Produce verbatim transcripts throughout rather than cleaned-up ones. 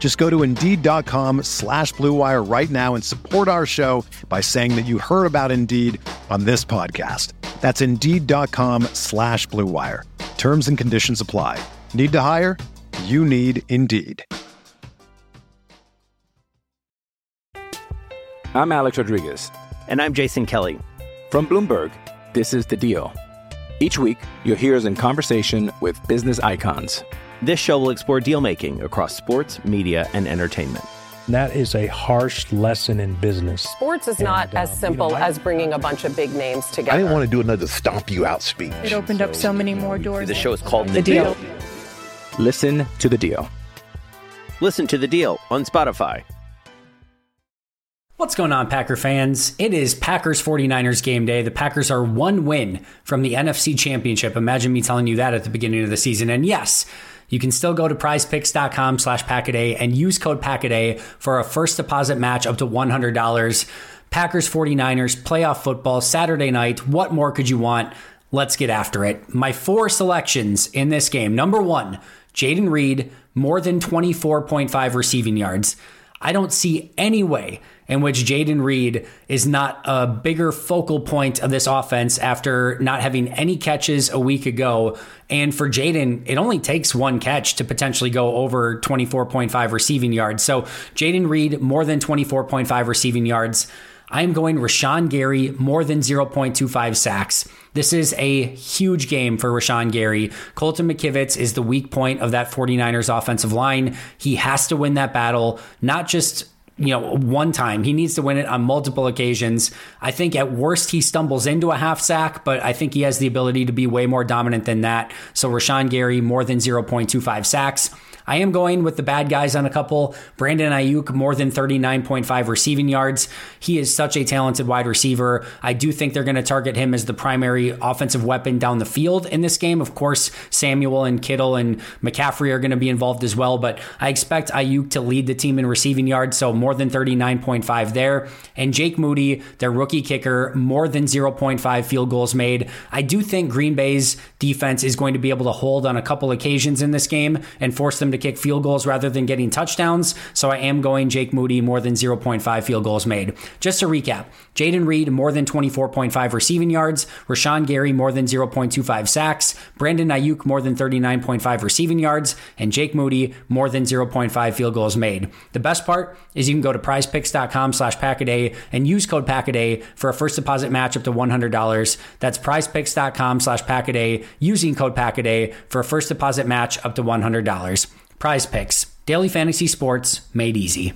Just go to Indeed.com slash Blue Wire right now and support our show by saying that you heard about Indeed on this podcast. That's Indeed.com slash Blue Wire. Terms and conditions apply. Need to hire? You need Indeed. I'm Alex Rodriguez. And I'm Jason Kelly. From Bloomberg, this is The Deal. Each week, you'll hear us in conversation with business icons. This show will explore deal-making across sports, media, and entertainment. That is a harsh lesson in business. Sports is and not as um, simple you know, I, as bringing a bunch of big names together. I didn't want to do another stomp you out speech. It opened so, up so many more doors. The show is called The, the deal. deal. Listen to The Deal. Listen to The Deal on Spotify. What's going on, Packer fans? It is Packers forty-niners game day. The Packers are one win from the N F C Championship. Imagine me telling you that at the beginning of the season. And yes, you can still go to PrizePicks.com slash Packaday and use code Packaday for a first deposit match up to one hundred dollars. Packers forty-niners, playoff football, Saturday night. What more could you want? Let's get after it. My four selections in this game. Number one, Jaden Reed, more than twenty-four point five receiving yards. I don't see any way in which Jaden Reed is not a bigger focal point of this offense after not having any catches a week ago. And for Jaden, it only takes one catch to potentially go over twenty-four point five receiving yards. So Jaden Reed, more than twenty-four point five receiving yards. I'm going Rashawn Gary, more than zero point two five sacks. This is a huge game for Rashawn Gary. Colton McKivitz is the weak point of that forty-niners offensive line. He has to win that battle, not just you know, one time. He needs to win it on multiple occasions. I think at worst, he stumbles into a half sack, but I think he has the ability to be way more dominant than that. So Rashawn Gary, more than zero point two five sacks. I am going with the bad guys on a couple. Brandon Ayuk, more than thirty-nine point five receiving yards. He is such a talented wide receiver. I do think they're going to target him as the primary offensive weapon down the field in this game. Of course, Samuel and Kittle and McCaffrey are going to be involved as well, but I expect Ayuk to lead the team in receiving yards, so more than thirty-nine point five there. And Jake Moody, their rookie kicker, more than zero point five field goals made. I do think Green Bay's defense is going to be able to hold on a couple occasions in this game and force them to to kick field goals rather than getting touchdowns. So I am going Jake Moody, more than zero point five field goals made. Just to recap, Jaden Reed, more than twenty-four point five receiving yards. Rashawn Gary, more than zero point two five sacks. Brandon Ayuk, more than thirty-nine point five receiving yards. And Jake Moody, more than zero point five field goals made. The best part is you can go to PrizePicks.com slash Packaday and use code Packaday for a first deposit match up to one hundred dollars. That's PrizePicks.com slash Packaday using code Packaday for a first deposit match up to one hundred dollars. Prize Picks, daily fantasy sports made easy.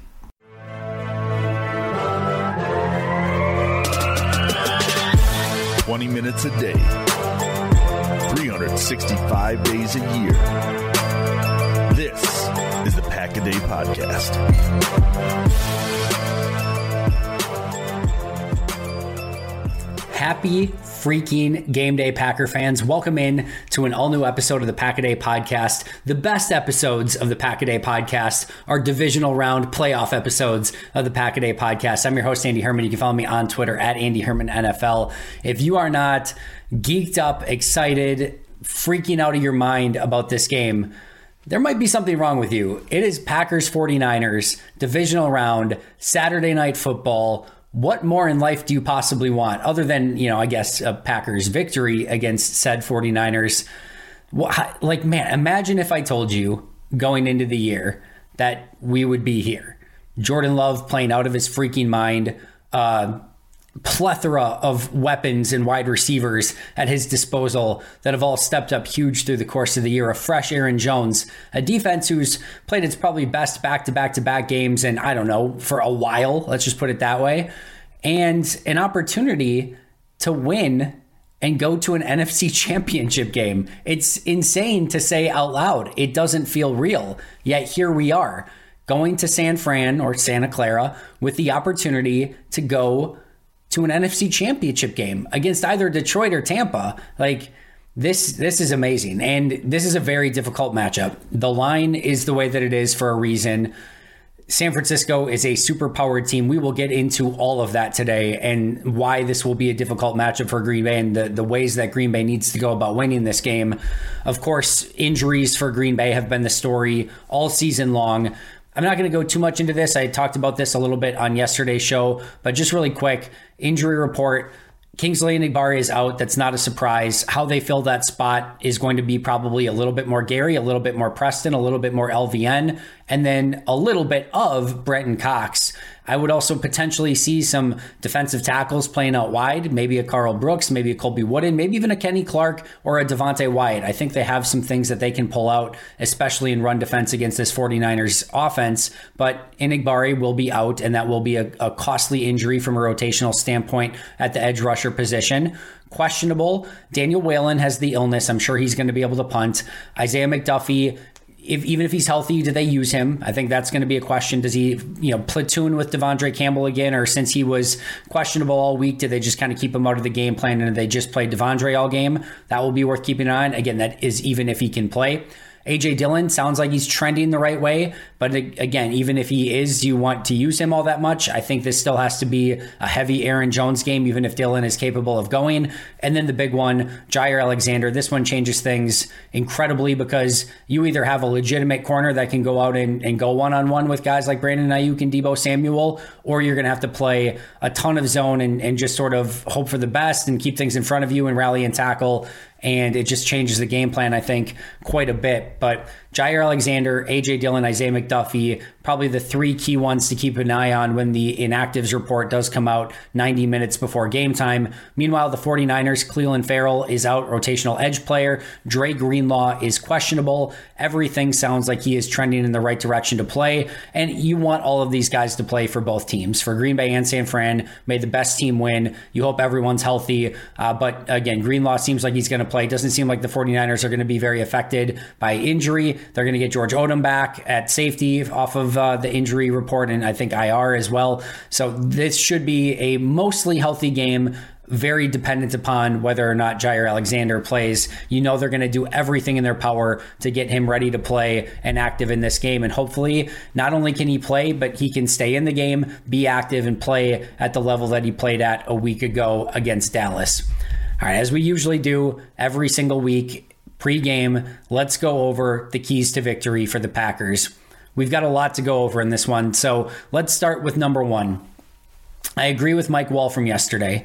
twenty minutes a day, three hundred sixty-five days a year. This is the Pack-A-Day Podcast. Happy freaking game day, Packer fans. Welcome in to an all new episode of the Pack-A-Day Podcast. The best episodes of the Pack-A-Day Podcast are divisional round playoff episodes of the Pack-A-Day Podcast. I'm your host, Andy Herman. You can follow me on Twitter at Andy Herman N F L. If you are not geeked up, excited, freaking out of your mind about this game, there might be something wrong with you. It is Packers forty-niners, divisional round, Saturday night football. What more in life do you possibly want other than, you know, I guess a Packers victory against said forty-niners? What, like, man, imagine if I told you going into the year that we would be here. Jordan Love playing out of his freaking mind. Uh, plethora of weapons and wide receivers at his disposal that have all stepped up huge through the course of the year. A fresh Aaron Jones, a defense who's played its probably best back-to-back-to-back games in, I don't know, for a while, let's just put it that way, and an opportunity to win and go to an N F C championship game. It's insane to say out loud. It doesn't feel real, yet here we are, going to San Fran or Santa Clara with the opportunity to go to an N F C championship game against either Detroit or Tampa. Like this, this is amazing. And this is a very difficult matchup. The line is the way that it is for a reason. San Francisco is a super powered team. We will get into all of that today and why this will be a difficult matchup for Green Bay and the, the ways that Green Bay needs to go about winning this game. Of course, injuries for Green Bay have been the story all season long. I'm not going to go too much into this. I talked about this a little bit on yesterday's show, but just really quick, injury report. Kingsley Enagbare is out. That's not a surprise. How they fill that spot is going to be probably a little bit more Gary, a little bit more Preston, a little bit more L V N, and then a little bit of Brenton Cox. I would also potentially see some defensive tackles playing out wide, maybe a Carl Brooks, maybe a Colby Wooden, maybe even a Kenny Clark or a Devontae Wyatt. I think they have some things that they can pull out, especially in run defense against this 49ers offense. But Enagbare will be out, and that will be a, a costly injury from a rotational standpoint at the edge rusher position. Questionable. Daniel Whalen has the illness. I'm sure he's going to be able to punt. Isaiah McDuffie, If, even if he's healthy, do they use him? I think that's going to be a question. Does he, you know, platoon with Devondre Campbell again? Or since he was questionable all week, do they just kind of keep him out of the game plan and they just play Devondre all game? That will be worth keeping an eye on. Again, that is even if he can play. A J Dillon sounds like he's trending the right way. But again, even if he is, do you want to use him all that much? I think this still has to be a heavy Aaron Jones game, even if Dillon is capable of going. And then the big one, Jaire Alexander. This one changes things incredibly because you either have a legitimate corner that can go out and, and go one-on-one with guys like Brandon Ayuk and Deebo Samuel, or you're going to have to play a ton of zone and, and just sort of hope for the best and keep things in front of you and rally and tackle. And it just changes the game plan, I think, quite a bit. But Jaire Alexander, A J Dillon, Isaiah McDuffie, probably the three key ones to keep an eye on when the inactives report does come out ninety minutes before game time. Meanwhile, the 49ers, Cleveland Farrell is out, rotational edge player. Dre Greenlaw is questionable. Everything sounds like he is trending in the right direction to play. And you want all of these guys to play for both teams. For Green Bay and San Fran, may the best team win. You hope everyone's healthy. Uh, but again, Greenlaw seems like he's going to play. Doesn't seem like the 49ers are going to be very affected by injury. They're going to get George Odom back at safety off of uh, the injury report, and I think I R as well. So this should be a mostly healthy game, very dependent upon whether or not Jaire Alexander plays. You know they're going to do everything in their power to get him ready to play and active in this game. And hopefully, not only can he play, but he can stay in the game, be active, and play at the level that he played at a week ago against Dallas. All right, as we usually do every single week, pregame, let's go over the keys to victory for the Packers. We've got a lot to go over in this one, so let's start with number one. I agree with Mike Wall from yesterday.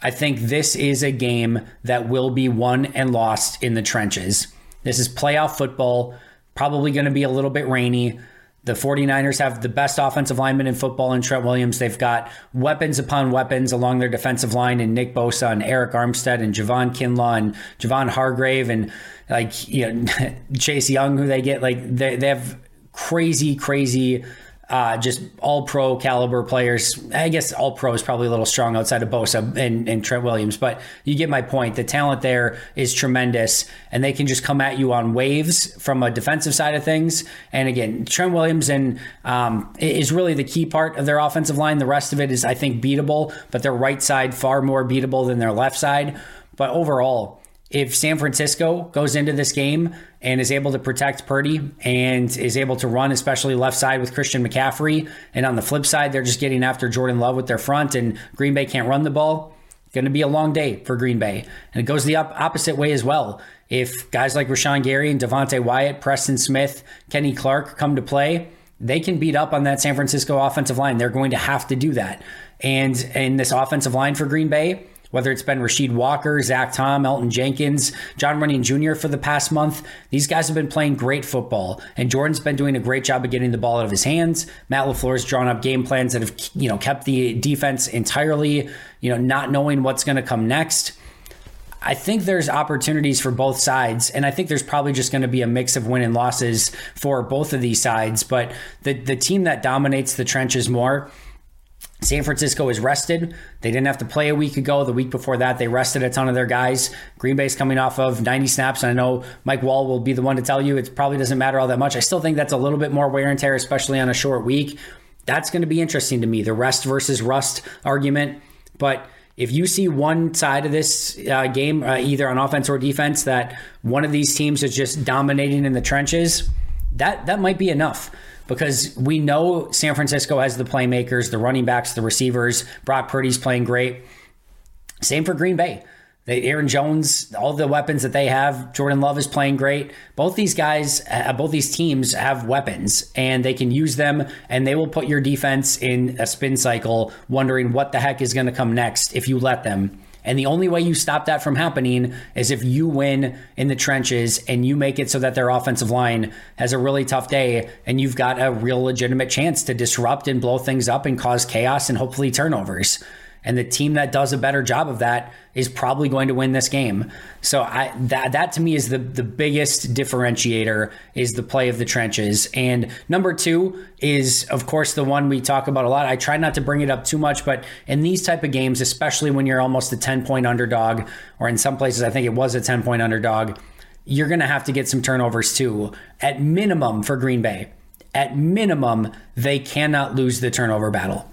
I think this is a game that will be won and lost in the trenches. This is playoff football, probably going to be a little bit rainy. The 49ers have the best offensive lineman in football in Trent Williams. They've got weapons upon weapons along their defensive line in Nick Bosa and Eric Armstead and Javon Kinlaw and Javon Hargrave and like you know Chase Young, who they get. Like they they have crazy, crazy uh, just all-pro caliber players. I guess all-pro is probably a little strong outside of Bosa and, and Trent Williams, but you get my point. The talent there is tremendous, and they can just come at you on waves from a defensive side of things. And again, Trent Williams and um, is really the key part of their offensive line. The rest of it is, I think, beatable, but their right side far more beatable than their left side. But overall, if San Francisco goes into this game and is able to protect Purdy and is able to run, especially left side with Christian McCaffrey, and on the flip side, they're just getting after Jordan Love with their front and Green Bay can't run the ball, it's going to be a long day for Green Bay. And it goes the op- opposite way as well. If guys like Rashawn Gary and Devontae Wyatt, Preston Smith, Kenny Clark come to play, they can beat up on that San Francisco offensive line. They're going to have to do that. And in this offensive line for Green Bay, whether it's been Rasheed Walker, Zach Tom, Elton Jenkins, John Runyon Junior for the past month, these guys have been playing great football, and Jordan's been doing a great job of getting the ball out of his hands. Matt LaFleur's drawn up game plans that have, you know, kept the defense entirely, you know, not knowing what's going to come next. I think there's opportunities for both sides, and I think there's probably just going to be a mix of win and losses for both of these sides, but the the team that dominates the trenches more, San Francisco is rested. They didn't have to play a week ago. The week before that, they rested a ton of their guys. Green Bay's coming off of ninety snaps, and I know Mike Wall will be the one to tell you it probably doesn't matter all that much. I still think that's a little bit more wear and tear, especially on a short week. That's going to be interesting to me, the rest versus rust argument. But if you see one side of this uh, game, uh, either on offense or defense, that one of these teams is just dominating in the trenches, that that might be enough, because we know San Francisco has the playmakers, the running backs, the receivers. Brock Purdy's playing great. Same for Green Bay. They, Aaron Jones, all the weapons that they have. Jordan Love is playing great. Both these guys, uh, both these teams have weapons, and they can use them, and they will put your defense in a spin cycle wondering what the heck is going to come next if you let them. And the only way you stop that from happening is if you win in the trenches and you make it so that their offensive line has a really tough day and you've got a real legitimate chance to disrupt and blow things up and cause chaos and hopefully turnovers. And the team that does a better job of that is probably going to win this game. So I, that, that to me is the, the biggest differentiator, is the play of the trenches. And number two is, of course, the one we talk about a lot. I try not to bring it up too much, but in these type of games, especially when you're almost a ten-point underdog, or in some places I think it was a ten-point underdog, you're going to have to get some turnovers too, at minimum for Green Bay. At minimum, they cannot lose the turnover battle.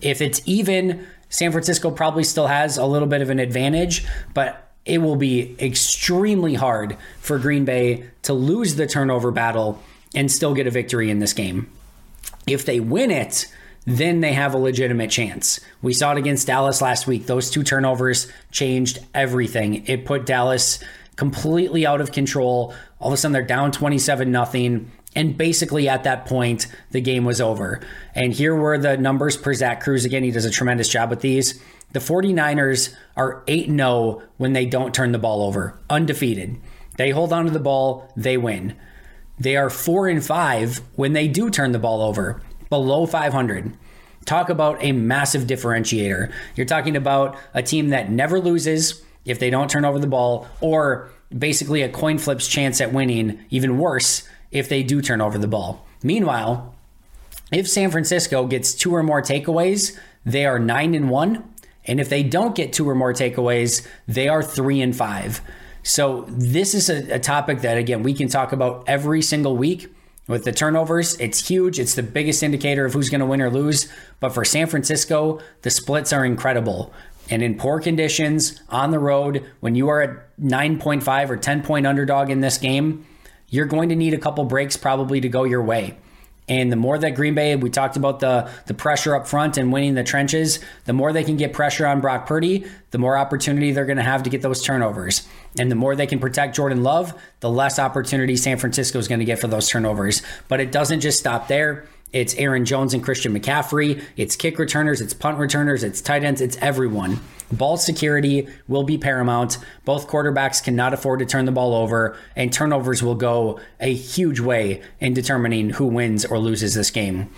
If it's even, San Francisco probably still has a little bit of an advantage, but it will be extremely hard for Green Bay to lose the turnover battle and still get a victory in this game. If they win it, then they have a legitimate chance. We saw it against Dallas last week. Those two turnovers changed everything. It put Dallas completely out of control. All of a sudden, they're down twenty-seven nothing. And basically at that point, the game was over. And here were the numbers per Zach Cruz. Again, he does a tremendous job with these. The 49ers are eight and oh when they don't turn the ball over. Undefeated. They hold on to the ball. They win. They are four and five when they do turn the ball over. Below five hundred. Talk about a massive differentiator. You're talking about a team that never loses if they don't turn over the ball, or basically a coin flip's chance at winning, even worse, if they do turn over the ball. Meanwhile, if San Francisco gets two or more takeaways, they are nine and one. And if they don't get two or more takeaways, they are three and five. So this is a, a topic that, again, we can talk about every single week. With the turnovers, it's huge. It's the biggest indicator of who's going to win or lose. But for San Francisco, the splits are incredible. And in poor conditions, on the road, when you are a nine point five or ten-point underdog in this game, you're going to need a couple breaks probably to go your way. And the more that Green Bay, we talked about the, the pressure up front and winning the trenches, the more they can get pressure on Brock Purdy, the more opportunity they're going to have to get those turnovers. And the more they can protect Jordan Love, the less opportunity San Francisco is going to get for those turnovers. But it doesn't just stop there. It's Aaron Jones and Christian McCaffrey. It's kick returners. It's punt returners. It's tight ends. It's everyone. Ball security will be paramount. Both quarterbacks cannot afford to turn the ball over, and turnovers will go a huge way in determining who wins or loses this game.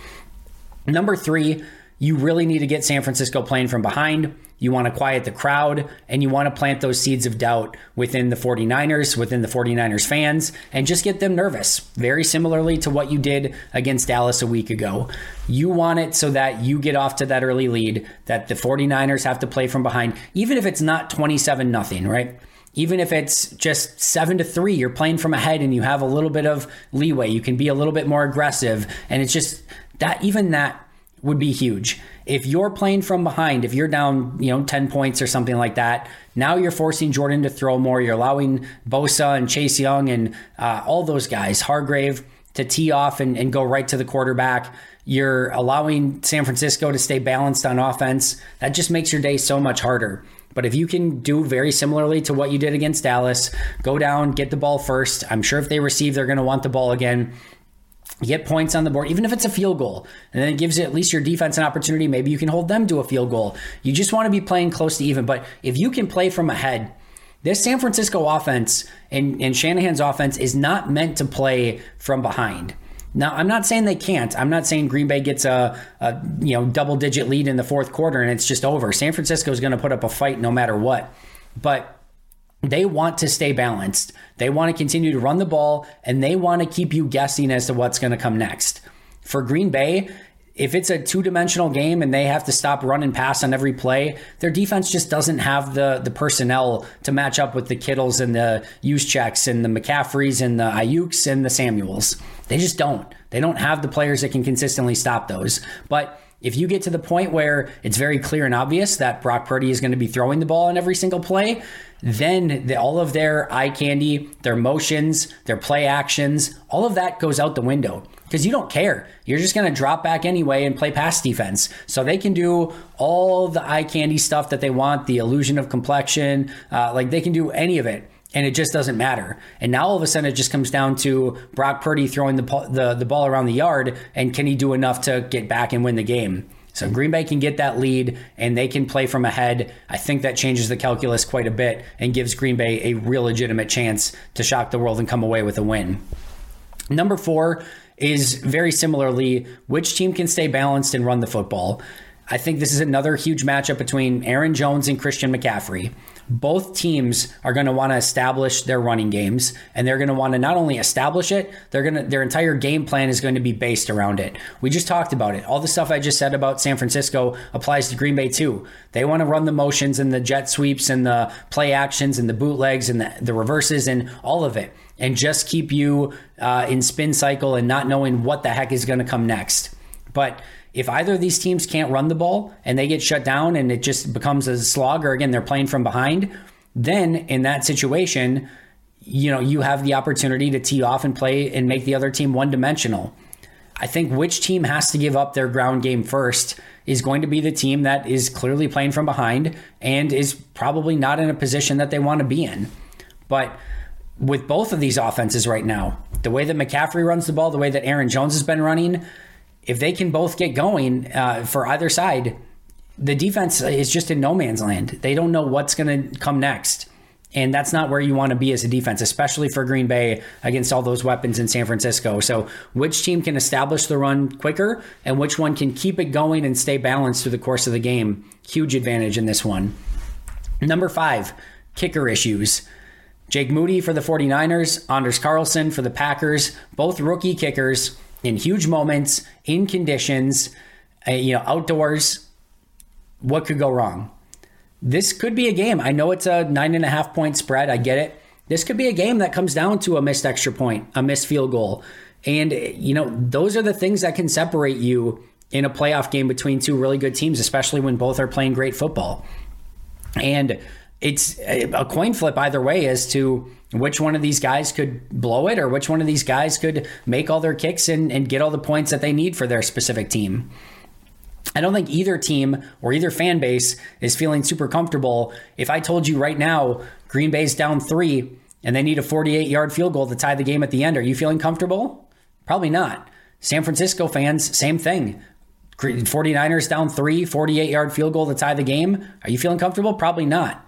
Number three, you really need to get San Francisco playing from behind. You want to quiet the crowd, and you want to plant those seeds of doubt within the 49ers, within the 49ers fans, and just get them nervous. Very similarly to what you did against Dallas a week ago. You want it so that you get off to that early lead, that the 49ers have to play from behind, even if it's not twenty-seven nothing, right? Even if it's just seven to three, you're playing from ahead and you have a little bit of leeway. You can be a little bit more aggressive, and it's just that, even that would be huge. If you're playing from behind, if you're down, you know, ten points or something like that, now you're forcing Jordan to throw more. You're allowing Bosa and Chase Young and uh, all those guys, Hargrave, to tee off and, and go right to the quarterback. You're allowing San Francisco to stay balanced on offense. That just makes your day so much harder. But if you can do very similarly to what you did against Dallas, go down, get the ball first. I'm sure if they receive, they're going to want the ball again. get points on the board, even if it's a field goal. And then it gives at least your defense an opportunity. Maybe you can hold them to a field goal. You just want to be playing close to even. But if you can play from ahead, this San Francisco offense and, and Shanahan's offense is not meant to play from behind. Now, I'm not saying they can't. I'm not saying Green Bay gets a, a you know double-digit lead in the fourth quarter and it's just over. San Francisco is going to put up a fight no matter what. But they want to stay balanced. They want to continue to run the ball, and they want to keep you guessing as to what's going to come next. For Green Bay, if it's a two-dimensional game and they have to stop run and pass on every play, their defense just doesn't have the, the personnel to match up with the Kittles and the Juszczyks and the McCaffreys and the Ayuks and the Samuels. They just don't. They don't have the players that can consistently stop those. But if you get to the point where it's very clear and obvious that Brock Purdy is going to be throwing the ball on every single play, then the, all of their eye candy, their motions, their play actions, all of that goes out the window because you don't care. You're just going to drop back anyway and play pass defense. So they can do all the eye candy stuff that they want, the illusion of complexion, uh, like they can do any of it. And it just doesn't matter. And now all of a sudden it just comes down to Brock Purdy throwing the, the, the ball around the yard, and can he do enough to get back and win the game? So Green Bay can get that lead and they can play from ahead. I think that changes the calculus quite a bit and gives Green Bay a real legitimate chance to shock the world and come away with a win. Number four is very similarly, which team can stay balanced and run the football? I think this is another huge matchup between Aaron Jones and Christian McCaffrey. Both teams are going to want to establish their running games, and they're going to want to not only establish it, they're going to, their entire game plan is going to be based around it. We just talked about it. All the stuff I just said about San Francisco applies to Green Bay too. They want to run the motions and the jet sweeps and the play actions and the bootlegs and the, the reverses and all of it, and just keep you uh, in spin cycle and not knowing what the heck is going to come next. But if either of these teams can't run the ball and they get shut down and it just becomes a slog, or again, they're playing from behind, then in that situation, you know, you have the opportunity to tee off and play and make the other team one dimensional. I think which team has to give up their ground game first is going to be the team that is clearly playing from behind and is probably not in a position that they want to be in. But with both of these offenses right now, the way that McCaffrey runs the ball, the way that Aaron Jones has been running, if they can both get going uh, for either side, the defense is just in no man's land. They don't know what's going to come next. And that's not where you want to be as a defense, especially for Green Bay against all those weapons in San Francisco. So which team can establish the run quicker and which one can keep it going and stay balanced through the course of the game? Huge advantage in this one. Number five, kicker issues. Jake Moody for the forty-niners, Anders Carlson for the Packers, both rookie kickers. In huge moments, in conditions, uh, you know, outdoors, what could go wrong? This could be a game. I know it's a nine and a half point spread. I get it. This could be a game that comes down to a missed extra point, a missed field goal. And, you know, those are the things that can separate you in a playoff game between two really good teams, especially when both are playing great football. And it's a coin flip either way as to which one of these guys could blow it or which one of these guys could make all their kicks and, and get all the points that they need for their specific team. I don't think either team or either fan base is feeling super comfortable. If I told you right now, Green Bay's down three and they need a forty-eight yard field goal to tie the game at the end, are you feeling comfortable? Probably not. San Francisco fans, same thing. forty-niners down three, forty-eight yard field goal to tie the game. Are you feeling comfortable? Probably not.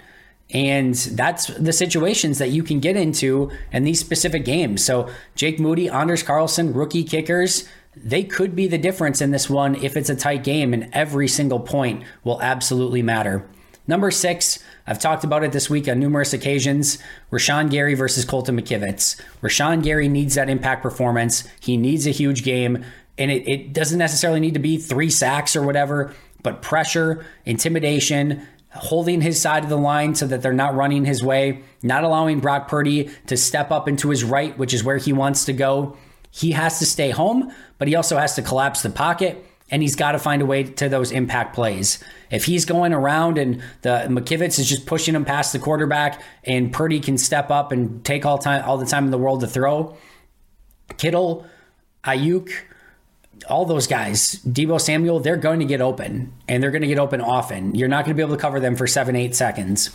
And that's the situations that you can get into in these specific games. So Jake Moody, Anders Carlson, rookie kickers, they could be the difference in this one if it's a tight game, and every single point will absolutely matter. Number six, I've talked about it this week on numerous occasions, Rashawn Gary versus Colton McKivitz. Rashawn Gary needs that impact performance. He needs a huge game, and it, it doesn't necessarily need to be three sacks or whatever, but pressure, intimidation, holding his side of the line so that they're not running his way, not allowing Brock Purdy to step up into his right, which is where he wants to go. He has to stay home, but he also has to collapse the pocket, and he's got to find a way to those impact plays. If he's going around and the McKivitz is just pushing him past the quarterback and Purdy can step up and take all time, all the time in the world to throw, Kittle, Ayuk, all those guys, Deebo Samuel, they're going to get open, and they're going to get open often. You're not going to be able to cover them for seven, eight seconds.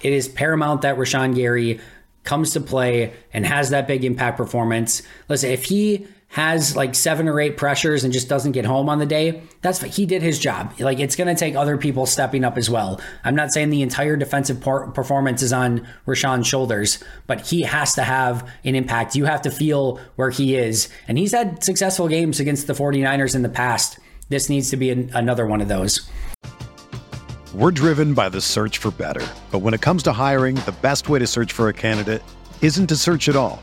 It is paramount that Rashawn Gary comes to play and has that big impact performance. Listen, if he has like seven or eight pressures and just doesn't get home on the day, that's he did his job. Like, it's going to take other people stepping up as well. I'm not saying the entire defensive part, performance is on Rashawn's shoulders, but he has to have an impact. You have to feel where he is. And he's had successful games against the 49ers in the past. This needs to be an, another one of those. We're driven by the search for better. But when it comes to hiring, the best way to search for a candidate isn't to search at all.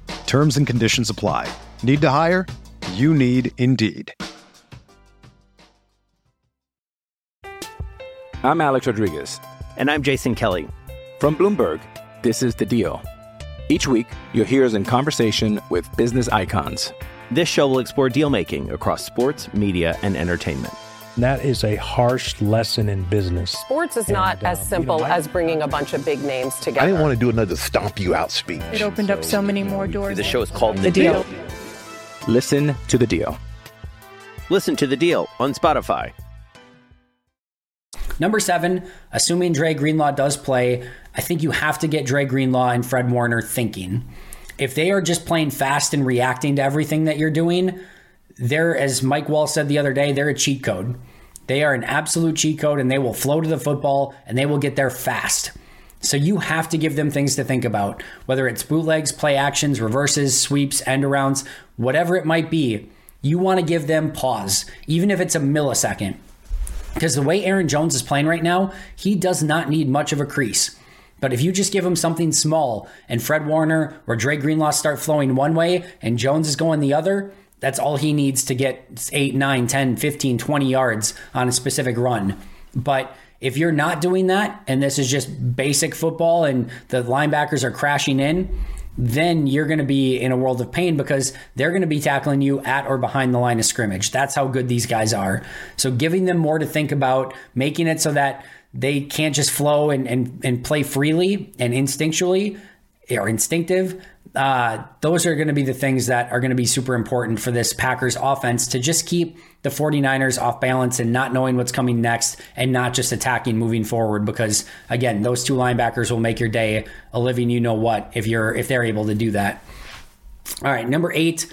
Terms and conditions apply. Need to hire? You need Indeed. I'm Alex Rodriguez. And I'm Jason Kelly. From Bloomberg, this is The Deal. Each week, you'll hear us in conversation with business icons. This show will explore deal-making across sports, media, and entertainment. That is a harsh lesson in business. Sports is and, not as uh, simple you know, I, as bringing a bunch of big names together. I didn't want to do another stomp you out speech. It opened so, up so many more doors. The show is called The, the Deal. Deal. Listen to The Deal. Listen to The Deal on Spotify. Number seven, assuming Dre Greenlaw does play, I think you have to get Dre Greenlaw and Fred Warner thinking. If they are just playing fast and reacting to everything that you're doing, they're, as Mike Wall said the other day, they're a cheat code. They are an absolute cheat code, and they will flow to the football, and they will get there fast. So you have to give them things to think about, whether it's bootlegs, play actions, reverses, sweeps, end arounds, whatever it might be. You want to give them pause, even if it's a millisecond. Because the way Aaron Jones is playing right now, he does not need much of a crease. But if you just give him something small and Fred Warner or Dre Greenlaw start flowing one way and Jones is going the other, that's all he needs to get eight, nine, ten, fifteen, twenty yards on a specific run. But if you're not doing that, and this is just basic football and the linebackers are crashing in, then you're going to be in a world of pain because they're going to be tackling you at or behind the line of scrimmage. That's how good these guys are. So giving them more to think about, making it so that they can't just flow and, and, and play freely and instinctually or instinctive. Uh, those are going to be the things that are going to be super important for this Packers offense to just keep the 49ers off balance and not knowing what's coming next and not just attacking moving forward. Because again, those two linebackers will make your day a living, you know what, if you're, if they're able to do that. All right. Number eight,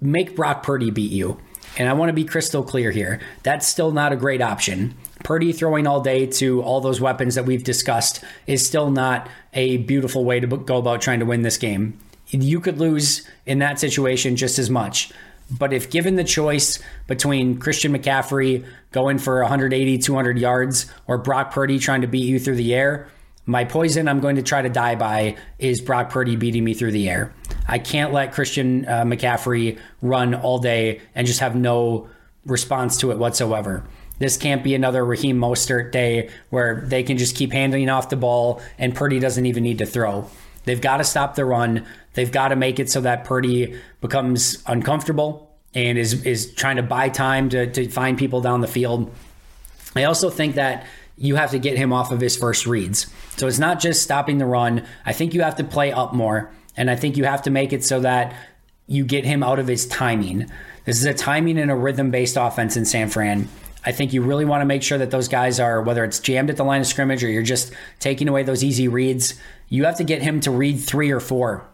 make Brock Purdy beat you. And I want to be crystal clear here. That's still not a great option. Purdy throwing all day to all those weapons that we've discussed is still not a beautiful way to go about trying to win this game. You could lose in that situation just as much. But if given the choice between Christian McCaffrey going for one eighty, two hundred yards or Brock Purdy trying to beat you through the air, my poison I'm going to try to die by is Brock Purdy beating me through the air. I can't let Christian uh, McCaffrey run all day and just have no response to it whatsoever. This can't be another Raheem Mostert day where they can just keep handing off the ball and Purdy doesn't even need to throw. They've got to stop the run. They've got to make it so that Purdy becomes uncomfortable and is is trying to buy time to, to find people down the field. I also think that you have to get him off of his first reads. So it's not just stopping the run. I think you have to play up more, and I think you have to make it so that you get him out of his timing. This is a timing and a rhythm-based offense in San Fran. I think you really want to make sure that those guys are, whether it's jammed at the line of scrimmage or you're just taking away those easy reads, you have to get him to read three or four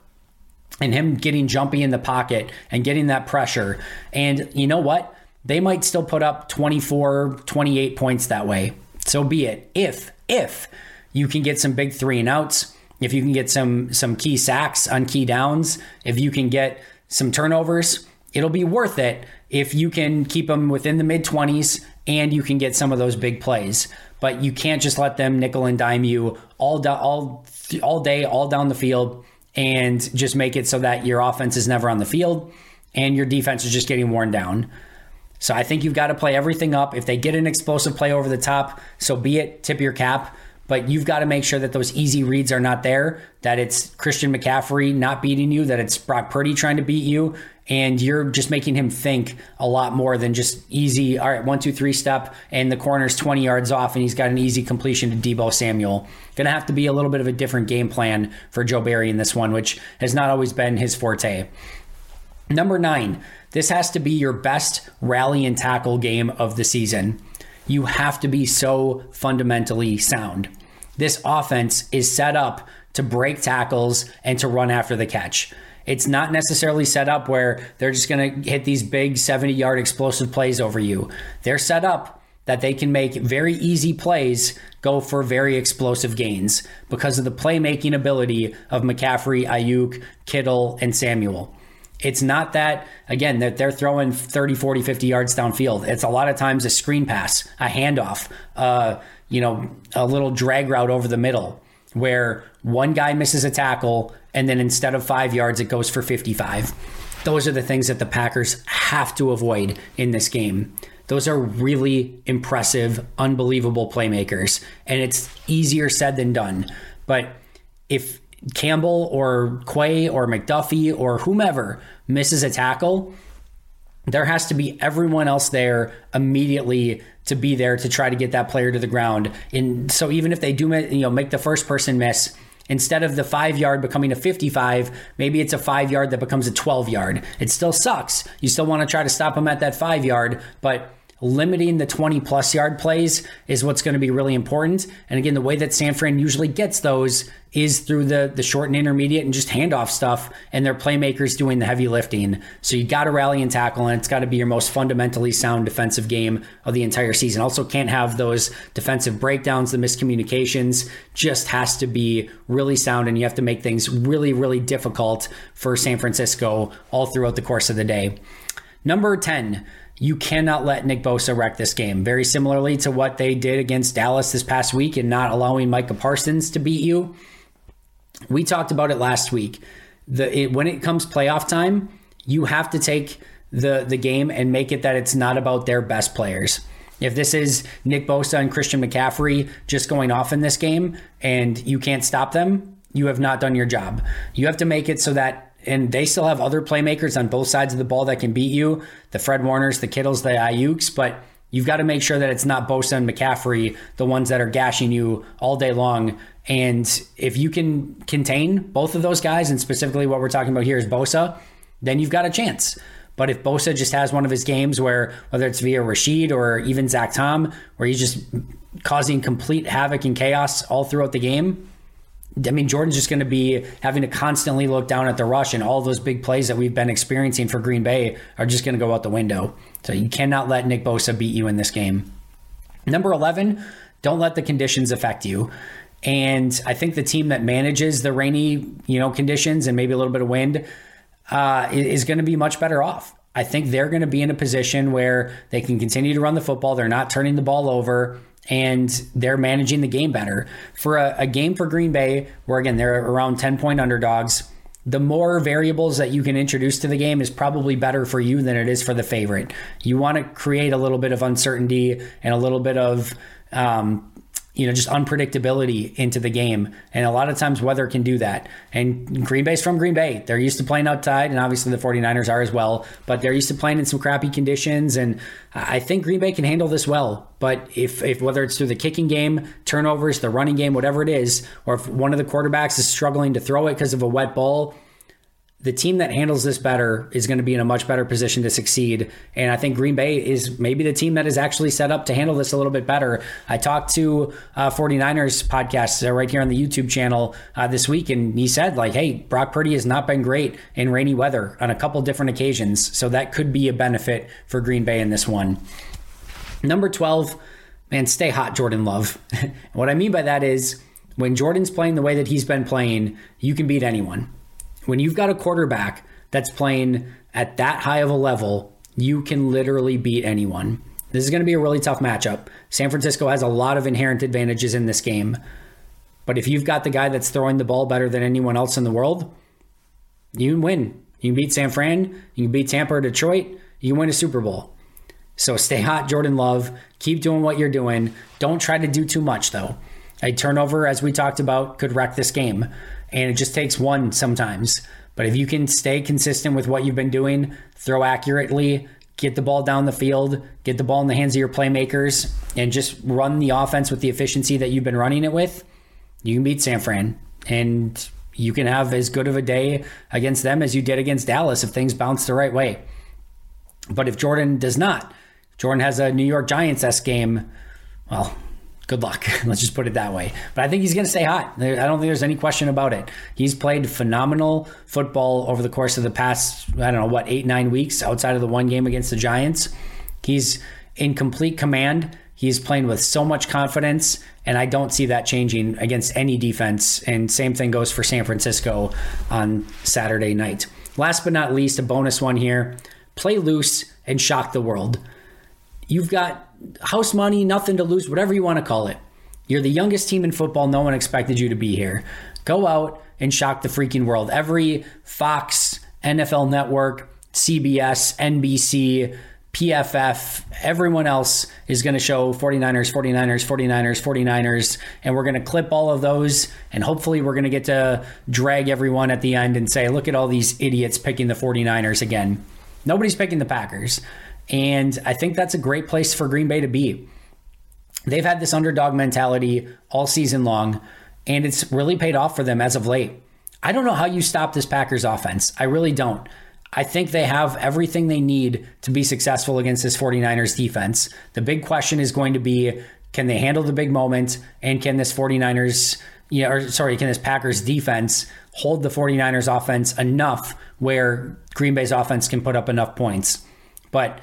and him getting jumpy in the pocket and getting that pressure. And you know what? They might still put up twenty-four, twenty-eight points that way. So be it. If, if you can get some big three and outs, if you can get some, some key sacks on key downs, if you can get some turnovers, it'll be worth it if you can keep them within the mid twenties and you can get some of those big plays. But you can't just let them nickel and dime you all do- all all day, all down the field, and just make it so that your offense is never on the field and your defense is just getting worn down. So I think you've got to play everything up. If they get an explosive play over the top, so be it, tip your cap. But you've got to make sure that those easy reads are not there, that it's Christian McCaffrey not beating you, that it's Brock Purdy trying to beat you, and you're just making him think a lot more than just easy, all right, one, two, three step, and the corner's twenty yards off, and he's got an easy completion to Deebo Samuel. Going to have to be a little bit of a different game plan for Joe Barry in this one, which has not always been his forte. Number nine, this has to be your best rally and tackle game of the season. You have to be so fundamentally sound. This offense is set up to break tackles and to run after the catch. It's not necessarily set up where they're just going to hit these big seventy-yard explosive plays over you. They're set up that they can make very easy plays go for very explosive gains because of the playmaking ability of McCaffrey, Ayuk, Kittle, and Samuel. It's not that, again, that they're throwing thirty, forty, fifty yards downfield. It's a lot of times a screen pass, a handoff, uh, you know, a little drag route over the middle where one guy misses a tackle and then instead of five yards, it goes for fifty-five. Those are the things that the Packers have to avoid in this game. Those are really impressive, unbelievable playmakers, and it's easier said than done. But if Campbell or Quay or McDuffie or whomever misses a tackle, there has to be everyone else there immediately to be there to try to get that player to the ground. And so even if they do, you know, make the first person miss, instead of the five yard becoming a fifty-five, maybe it's a five yard that becomes a twelve yard. It still sucks. You still want to try to stop them at that five yard, but limiting the twenty plus yard plays is what's going to be really important. And again, the way that San Fran usually gets those is through the, the short and intermediate and just handoff stuff and their playmakers doing the heavy lifting. So you got to rally and tackle, and it's got to be your most fundamentally sound defensive game of the entire season. Also can't have those defensive breakdowns, the miscommunications. Just has to be really sound, and you have to make things really, really difficult for San Francisco all throughout the course of the day. Number ten, you cannot let Nick Bosa wreck this game. Very similarly to what they did against Dallas this past week and not allowing Micah Parsons to beat you. We talked about it last week. The, it, when it comes playoff time, you have to take the, the game and make it that it's not about their best players. If this is Nick Bosa and Christian McCaffrey just going off in this game and you can't stop them, you have not done your job. You have to make it so that, and they still have other playmakers on both sides of the ball that can beat you, the Fred Warners, the Kittles, the Ayuks, but you've got to make sure that it's not Bosa and McCaffrey, the ones that are gashing you all day long. And if you can contain both of those guys, and specifically what we're talking about here is Bosa, then you've got a chance. But if Bosa just has one of his games where, whether it's via Rashid or even Zach Tom, where he's just causing complete havoc and chaos all throughout the game, I mean, Jordan's just going to be having to constantly look down at the rush, and all those big plays that we've been experiencing for Green Bay are just going to go out the window. So you cannot let Nick Bosa beat you in this game. Number eleven, don't let the conditions affect you. And I think the team that manages the rainy, you know, conditions and maybe a little bit of wind uh, is going to be much better off. I think they're going to be in a position where they can continue to run the football. They're not turning the ball over, and they're managing the game better. For a, a game for Green Bay, where again, they're around ten-point underdogs, the more variables that you can introduce to the game is probably better for you than it is for the favorite. You want to create a little bit of uncertainty and a little bit of um, you know, just unpredictability into the game. And a lot of times weather can do that. And Green Bay's from Green Bay. They're used to playing outside, and obviously the 49ers are as well, but they're used to playing in some crappy conditions. And I think Green Bay can handle this well. But if, if whether it's through the kicking game, turnovers, the running game, whatever it is, or if one of the quarterbacks is struggling to throw it because of a wet ball, the team that handles this better is going to be in a much better position to succeed. And I think Green Bay is maybe the team that is actually set up to handle this a little bit better. I talked to uh, 49ers podcasts uh, right here on the YouTube channel uh, this week, and he said, like, hey, Brock Purdy has not been great in rainy weather on a couple different occasions. So that could be a benefit for Green Bay in this one. Number twelve, man, stay hot, Jordan Love. What I mean by that is when Jordan's playing the way that he's been playing, you can beat anyone. When you've got a quarterback that's playing at that high of a level, you can literally beat anyone. This is going to be a really tough matchup. San Francisco has a lot of inherent advantages in this game. But if you've got the guy that's throwing the ball better than anyone else in the world, you can win. You can beat San Fran. You can beat Tampa or Detroit. You can win a Super Bowl. So stay hot, Jordan Love. Keep doing what you're doing. Don't try to do too much, though. A turnover, as we talked about, could wreck this game. And it just takes one sometimes. But if you can stay consistent with what you've been doing, throw accurately, get the ball down the field, get the ball in the hands of your playmakers, and just run the offense with the efficiency that you've been running it with, you can beat San Fran. And you can have as good of a day against them as you did against Dallas if things bounce the right way. But if Jordan does not, Jordan has a New York Giants-esque game, well, good luck. Let's just put it that way. But I think he's going to stay hot. I don't think there's any question about it. He's played phenomenal football over the course of the past, I don't know, what, eight, nine weeks outside of the one game against the Giants. He's in complete command. He's playing with so much confidence, and I don't see that changing against any defense. And same thing goes for San Francisco on Saturday night. Last but not least, a bonus one here. Play loose and shock the world. You've got house money, nothing to lose, whatever you want to call it. You're the youngest team in football. No one expected you to be here. Go out and shock the freaking world. Every Fox, N F L Network, C B S, N B C, P F F, everyone else is going to show forty-niners, forty-niners, forty-niners, forty-niners, and we're going to clip all of those, and hopefully we're going to get to drag everyone at the end and say, look at all these idiots picking the forty-niners again. Nobody's picking the Packers. And I think that's a great place for Green Bay to be. They've had this underdog mentality all season long, and it's really paid off for them as of late. I don't know how you stop this Packers offense. I really don't. I think they have everything they need to be successful against this forty-niners defense. The big question is going to be, can they handle the big moment? And can this 49ers, yeah, or sorry, can this Packers defense hold the forty-niners offense enough where Green Bay's offense can put up enough points? But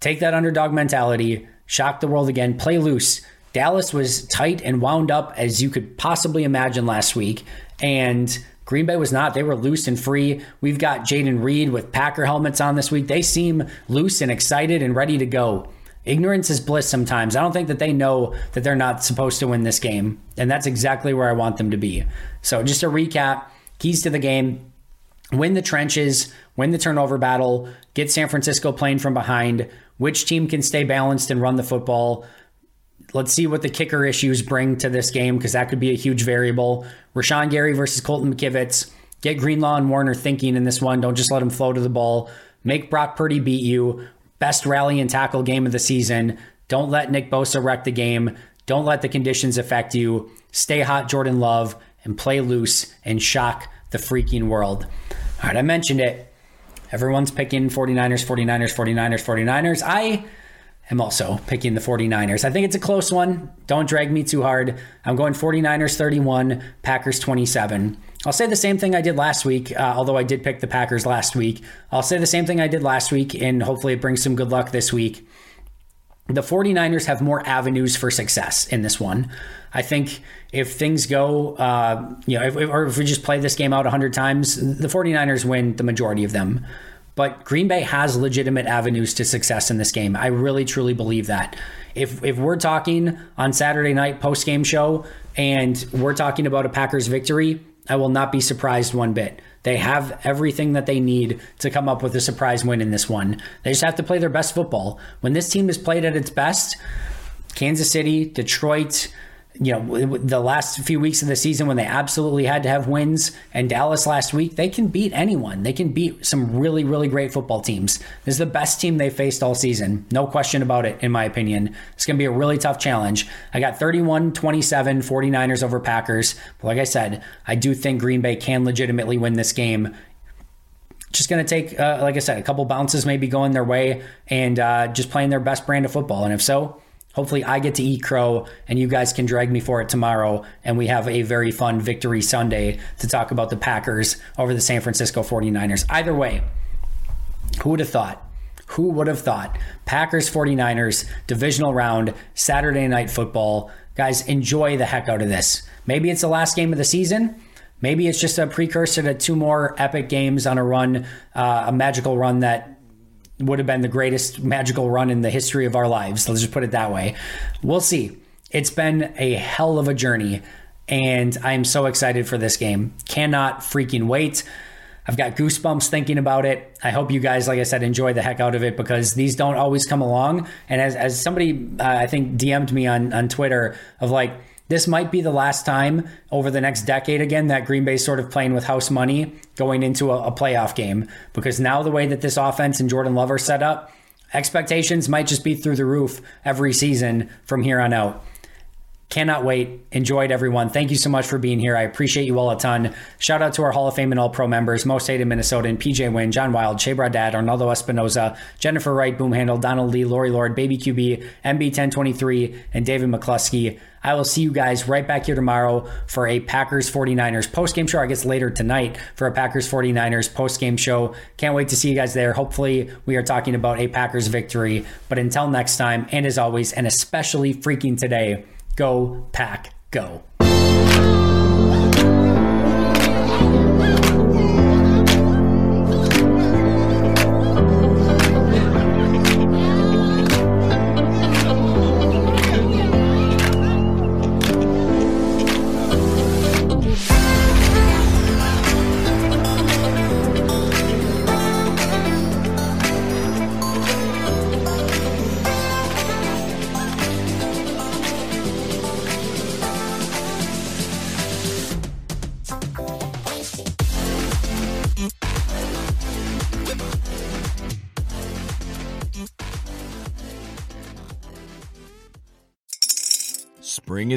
take that underdog mentality, shock the world again, play loose. Dallas was tight and wound up as you could possibly imagine last week, and Green Bay was not. They were loose and free. We've got Jaden Reed with Packer helmets on this week. They seem loose and excited and ready to go. Ignorance is bliss sometimes. I don't think that they know that they're not supposed to win this game, and that's exactly where I want them to be. So just a recap, keys to the game. Win the trenches, win the turnover battle, get San Francisco playing from behind. Which team can stay balanced and run the football? Let's see what the kicker issues bring to this game, because that could be a huge variable. Rashawn Gary versus Colton McKivitz. Get Greenlaw and Warner thinking in this one. Don't just let them flow to the ball. Make Brock Purdy beat you. Best rally and tackle game of the season. Don't let Nick Bosa wreck the game. Don't let the conditions affect you. Stay hot, Jordan Love, and play loose and shock the freaking world. All right, I mentioned it. Everyone's picking forty-niners, forty-niners, forty-niners, forty-niners. I am also picking the forty-niners. I think it's a close one. Don't drag me too hard. I'm going forty-niners thirty-one, Packers twenty-seven. I'll say the same thing I did last week, uh, although I did pick the Packers last week. I'll say the same thing I did last week, and hopefully it brings some good luck this week. The forty-niners have more avenues for success in this one. I think if things go, uh, you know, if, or if we just play this game out one hundred times, the forty-niners win the majority of them. But Green Bay has legitimate avenues to success in this game. I really, truly believe that. If if we're talking on Saturday night post-game show and we're talking about a Packers victory, I will not be surprised one bit. They have everything that they need to come up with a surprise win in this one. They just have to play their best football. When this team is played at its best, Kansas City, Detroit, you know, the last few weeks of the season when they absolutely had to have wins, and Dallas last week, they can beat anyone. They can beat some really, really great football teams. This is the best team they've faced all season. No question about it, in my opinion. It's going to be a really tough challenge. I got thirty-one twenty-seven, forty-niners over Packers. But like I said, I do think Green Bay can legitimately win this game. Just going to take, uh, like I said, a couple bounces maybe going their way, and uh, just playing their best brand of football. And if so, hopefully I get to eat crow and you guys can drag me for it tomorrow, and we have a very fun Victory Sunday to talk about the Packers over the San Francisco forty-niners. Either way, who would have thought? Who would have thought? Packers forty-niners, divisional round, Saturday night football. Guys, enjoy the heck out of this. Maybe it's the last game of the season. Maybe it's just a precursor to two more epic games on a run, uh, a magical run that would have been the greatest magical run in the history of our lives. Let's just put it that way. We'll see. It's been a hell of a journey, and I'm so excited for this game. Cannot freaking wait. I've got goosebumps thinking about it. I hope you guys, like I said, enjoy the heck out of it, because these don't always come along. And as as somebody, uh, I think, D M'd me on, on Twitter of like, this might be the last time over the next decade again that Green Bay's sort of playing with house money going into a, a playoff game, because now the way that this offense and Jordan Love are set up, expectations might just be through the roof every season from here on out. Cannot wait. Enjoyed, everyone. Thank you so much for being here. I appreciate you all a ton. Shout out to our Hall of Fame and All Pro members, Most Hated Minnesotan, P J Wynn, John Wild, Shea Bradad, Arnaldo Espinoza, Jennifer Wright, Boomhandle, Donald Lee, Lori Lord, Baby Q B, M B ten twenty-three, and David McCluskey. I will see you guys right back here tomorrow for a Packers 49ers post-game show. I guess later tonight for a Packers 49ers post-game show. Can't wait to see you guys there. Hopefully we are talking about a Packers victory. But until next time, and as always, and especially freaking today, go, Pack, go. Spring